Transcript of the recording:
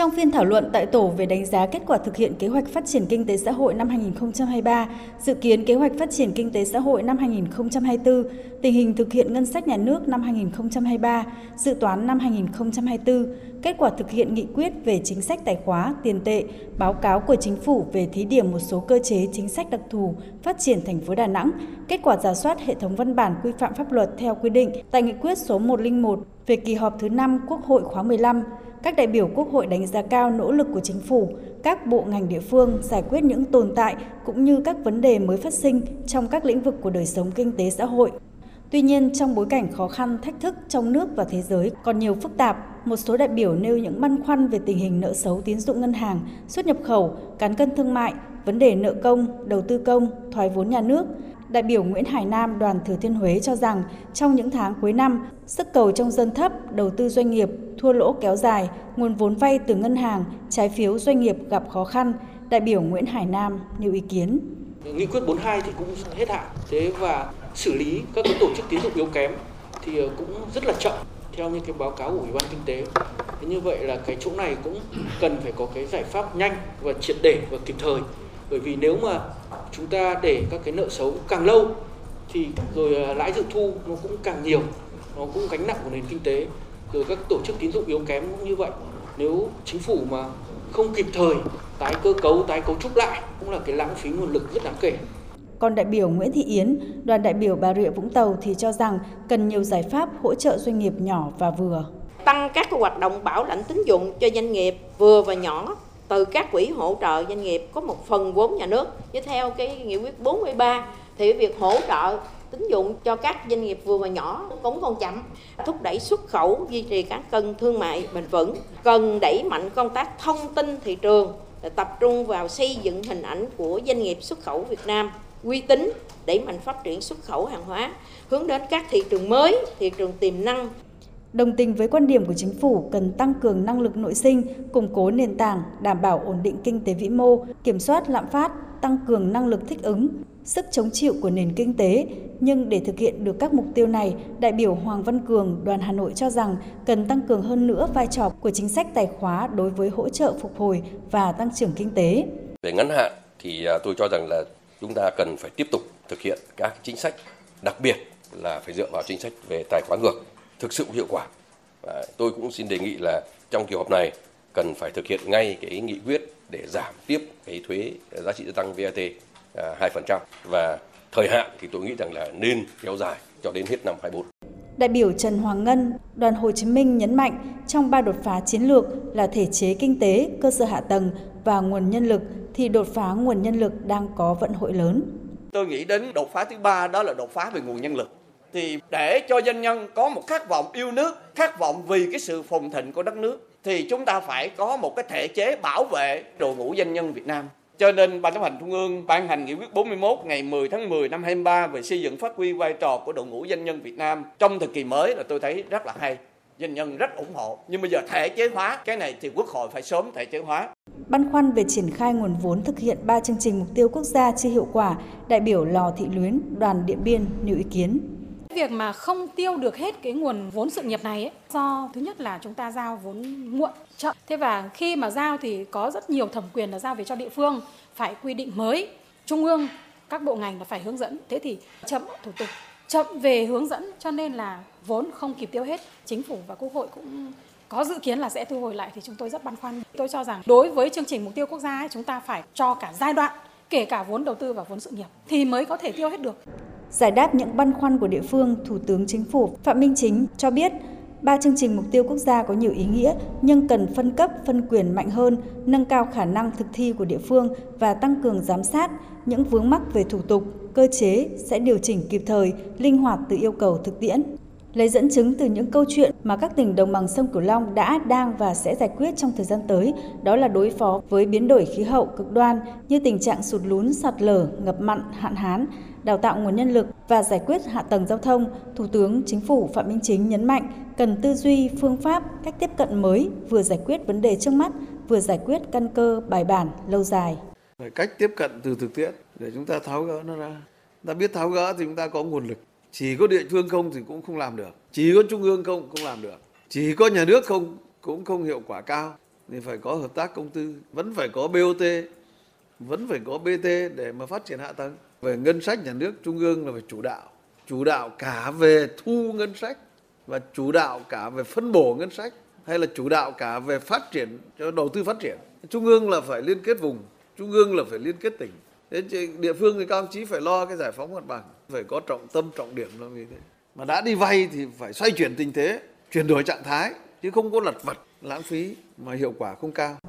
Trong phiên thảo luận tại tổ về đánh giá kết quả thực hiện kế hoạch phát triển kinh tế xã hội năm 2023, dự kiến kế hoạch phát triển kinh tế xã hội năm 2024, tình hình thực hiện ngân sách nhà nước năm 2023, dự toán năm 2024, kết quả thực hiện nghị quyết về chính sách tài khóa, tiền tệ, báo cáo của Chính phủ về thí điểm một số cơ chế chính sách đặc thù phát triển thành phố Đà Nẵng, kết quả rà soát hệ thống văn bản quy phạm pháp luật theo quy định tại nghị quyết số 101 về kỳ họp thứ 5 Quốc hội khóa 15. Các đại biểu Quốc hội đánh giá cao nỗ lực của Chính phủ, các bộ ngành địa phương giải quyết những tồn tại cũng như các vấn đề mới phát sinh trong các lĩnh vực của đời sống kinh tế xã hội. Tuy nhiên, trong bối cảnh khó khăn, thách thức trong nước và thế giới còn nhiều phức tạp, một số đại biểu nêu những băn khoăn về tình hình nợ xấu tín dụng ngân hàng, xuất nhập khẩu, cán cân thương mại, vấn đề nợ công, đầu tư công, thoái vốn nhà nước. Đại biểu Nguyễn Hải Nam, đoàn Thừa Thiên Huế cho rằng trong những tháng cuối năm, sức cầu trong dân thấp, đầu tư doanh nghiệp thua lỗ kéo dài, nguồn vốn vay từ ngân hàng, trái phiếu doanh nghiệp gặp khó khăn. Đại biểu Nguyễn Hải Nam nêu ý kiến. Nghị quyết 42 thì cũng hết hạn, thế và xử lý các tổ chức tín dụng yếu kém thì cũng rất là chậm theo những cái báo cáo của Ủy ban Kinh tế. Thế như vậy là cái chỗ này cũng cần phải có cái giải pháp nhanh và triệt để và kịp thời. Bởi vì nếu mà chúng ta để các cái nợ xấu càng lâu thì rồi lãi dự thu nó cũng càng nhiều, nó cũng gánh nặng của nền kinh tế, rồi các tổ chức tín dụng yếu kém cũng như vậy. Nếu Chính phủ mà không kịp thời tái cấu trúc lại cũng là cái lãng phí nguồn lực rất đáng kể. Còn đại biểu Nguyễn Thị Yến, đoàn đại biểu Bà Rịa Vũng Tàu thì cho rằng cần nhiều giải pháp hỗ trợ doanh nghiệp nhỏ và vừa. Tăng các hoạt động bảo lãnh tín dụng cho doanh nghiệp vừa và nhỏ từ các quỹ hỗ trợ doanh nghiệp có một phần vốn nhà nước. Với theo cái nghị quyết 43 thì việc hỗ trợ tín dụng cho các doanh nghiệp vừa và nhỏ cũng còn chậm. Thúc đẩy xuất khẩu, duy trì cán cân thương mại bền vững, cần đẩy mạnh công tác thông tin thị trường để tập trung vào xây dựng hình ảnh của doanh nghiệp xuất khẩu Việt Nam uy tín, đẩy mạnh phát triển xuất khẩu hàng hóa, hướng đến các thị trường mới, thị trường tiềm năng. Đồng tình với quan điểm của Chính phủ cần tăng cường năng lực nội sinh, củng cố nền tảng, đảm bảo ổn định kinh tế vĩ mô, kiểm soát lạm phát, tăng cường năng lực thích ứng, sức chống chịu của nền kinh tế. Nhưng để thực hiện được các mục tiêu này, đại biểu Hoàng Văn Cường, đoàn Hà Nội cho rằng cần tăng cường hơn nữa vai trò của chính sách tài khóa đối với hỗ trợ phục hồi và tăng trưởng kinh tế. Về ngắn hạn thì tôi cho rằng là chúng ta cần phải tiếp tục thực hiện các chính sách, đặc biệt là phải dựa vào chính sách về tài khóa ngược thực sự hiệu quả. Và tôi cũng xin đề nghị là trong kỳ họp này cần phải thực hiện ngay cái nghị quyết để giảm tiếp cái thuế giá trị gia tăng VAT 2% và thời hạn thì tôi nghĩ rằng là nên kéo dài cho đến hết năm 2024. Đại biểu Trần Hoàng Ngân, đoàn Hồ Chí Minh nhấn mạnh trong 3 đột phá chiến lược là thể chế kinh tế, cơ sở hạ tầng và nguồn nhân lực thì đột phá nguồn nhân lực đang có vận hội lớn. Tôi nghĩ đến đột phá thứ 3 đó là đột phá về nguồn nhân lực. Thì để cho doanh nhân có một khát vọng yêu nước, khát vọng vì cái sự phồn thịnh của đất nước thì chúng ta phải có một cái thể chế bảo vệ đội ngũ doanh nhân Việt Nam. Cho nên Ban Chấp hành Trung ương ban hành nghị quyết 41 ngày 10 tháng 10 năm 2023 về xây dựng phát huy vai trò của đội ngũ doanh nhân Việt Nam trong thời kỳ mới là tôi thấy rất là hay. Doanh nhân rất ủng hộ, nhưng bây giờ thể chế hóa cái này thì Quốc hội phải sớm thể chế hóa. Băn khoăn về triển khai nguồn vốn thực hiện 3 chương trình mục tiêu quốc gia chưa hiệu quả, đại biểu Lò Thị Luyến, đoàn Điện Biên nêu ý kiến. Việc mà không tiêu được hết cái nguồn vốn sự nghiệp này do thứ nhất là chúng ta giao vốn muộn, chậm. Thế và khi mà giao thì có rất nhiều thẩm quyền là giao về cho địa phương, phải quy định mới, trung ương, các bộ ngành là phải hướng dẫn. Thế thì chậm thủ tục, chậm về hướng dẫn cho nên là vốn không kịp tiêu hết. Chính phủ và Quốc hội cũng có dự kiến là sẽ thu hồi lại thì chúng tôi rất băn khoăn. Tôi cho rằng đối với chương trình mục tiêu quốc gia ấy, chúng ta phải cho cả giai đoạn, kể cả vốn đầu tư và vốn sự nghiệp thì mới có thể tiêu hết được. Giải đáp những băn khoăn của địa phương, Thủ tướng Chính phủ Phạm Minh Chính cho biết 3 chương trình mục tiêu quốc gia có nhiều ý nghĩa nhưng cần phân cấp, phân quyền mạnh hơn, nâng cao khả năng thực thi của địa phương và tăng cường giám sát. Những vướng mắc về thủ tục, cơ chế sẽ điều chỉnh kịp thời, linh hoạt từ yêu cầu thực tiễn. Lấy dẫn chứng từ những câu chuyện mà các tỉnh đồng bằng sông Cửu Long đã, đang và sẽ giải quyết trong thời gian tới, đó là đối phó với biến đổi khí hậu cực đoan như tình trạng sụt lún, sạt lở, ngập mặn, hạn hán, đào tạo nguồn nhân lực và giải quyết hạ tầng giao thông, Thủ tướng Chính phủ Phạm Minh Chính nhấn mạnh cần tư duy, phương pháp, cách tiếp cận mới vừa giải quyết vấn đề trước mắt, vừa giải quyết căn cơ bài bản, lâu dài. Phải cách tiếp cận từ thực tiễn để chúng ta tháo gỡ nó ra. Ta biết tháo gỡ thì chúng ta có nguồn lực. Chỉ có địa phương không thì cũng không làm được, chỉ có trung ương không cũng làm được, chỉ có nhà nước không cũng không hiệu quả cao. thì phải có hợp tác công tư, vẫn phải có BOT, vẫn phải có BT để mà phát triển hạ tầng. Về ngân sách nhà nước trung ương là phải chủ đạo cả về thu ngân sách và chủ đạo cả về phân bổ ngân sách, hay là chủ đạo cả về phát triển cho đầu tư phát triển. Trung ương là phải liên kết vùng, trung ương là phải liên kết tỉnh. Thế địa phương thì các ông chí phải lo cái giải phóng mặt bằng, phải có trọng tâm trọng điểm là như thế. Mà đã đi vay thì phải xoay chuyển tình thế, chuyển đổi trạng thái chứ không có lật vật lãng phí mà hiệu quả không cao.